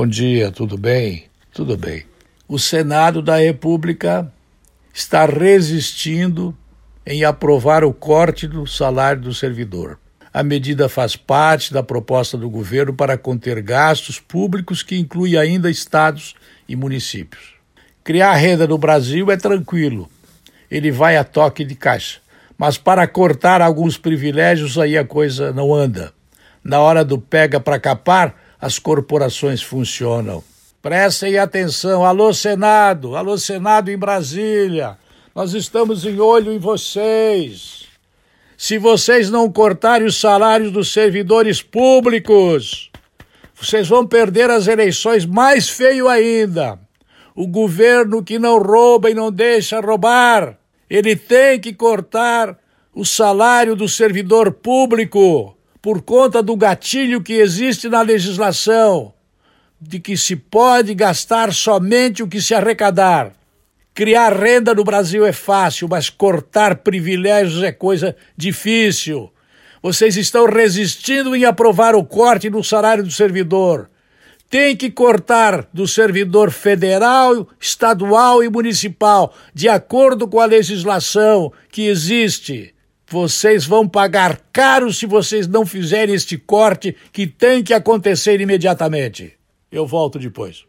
Bom dia, tudo bem? Tudo bem. O Senado da República está resistindo em aprovar o corte do salário do servidor. A medida faz parte da proposta do governo para conter gastos públicos, que inclui ainda estados e municípios. Criar renda no Brasil é tranquilo, ele vai a toque de caixa. Mas para cortar alguns privilégios, aí a coisa não anda. Na hora do pega para capar, as corporações funcionam. Prestem atenção. Alô, Senado em Brasília. Nós estamos em olho em vocês. Se vocês não cortarem os salários dos servidores públicos, vocês vão perder as eleições mais feio ainda. O governo que não rouba e não deixa roubar, ele tem que cortar o salário do servidor público por conta do gatilho que existe na legislação, de que se pode gastar somente o que se arrecadar. Criar renda no Brasil é fácil, mas cortar privilégios é coisa difícil. Vocês estão resistindo em aprovar o corte no salário do servidor. Tem que cortar do servidor federal, estadual e municipal, de acordo com a legislação que existe. Vocês vão pagar caro se vocês não fizerem este corte que tem que acontecer imediatamente. Eu volto depois.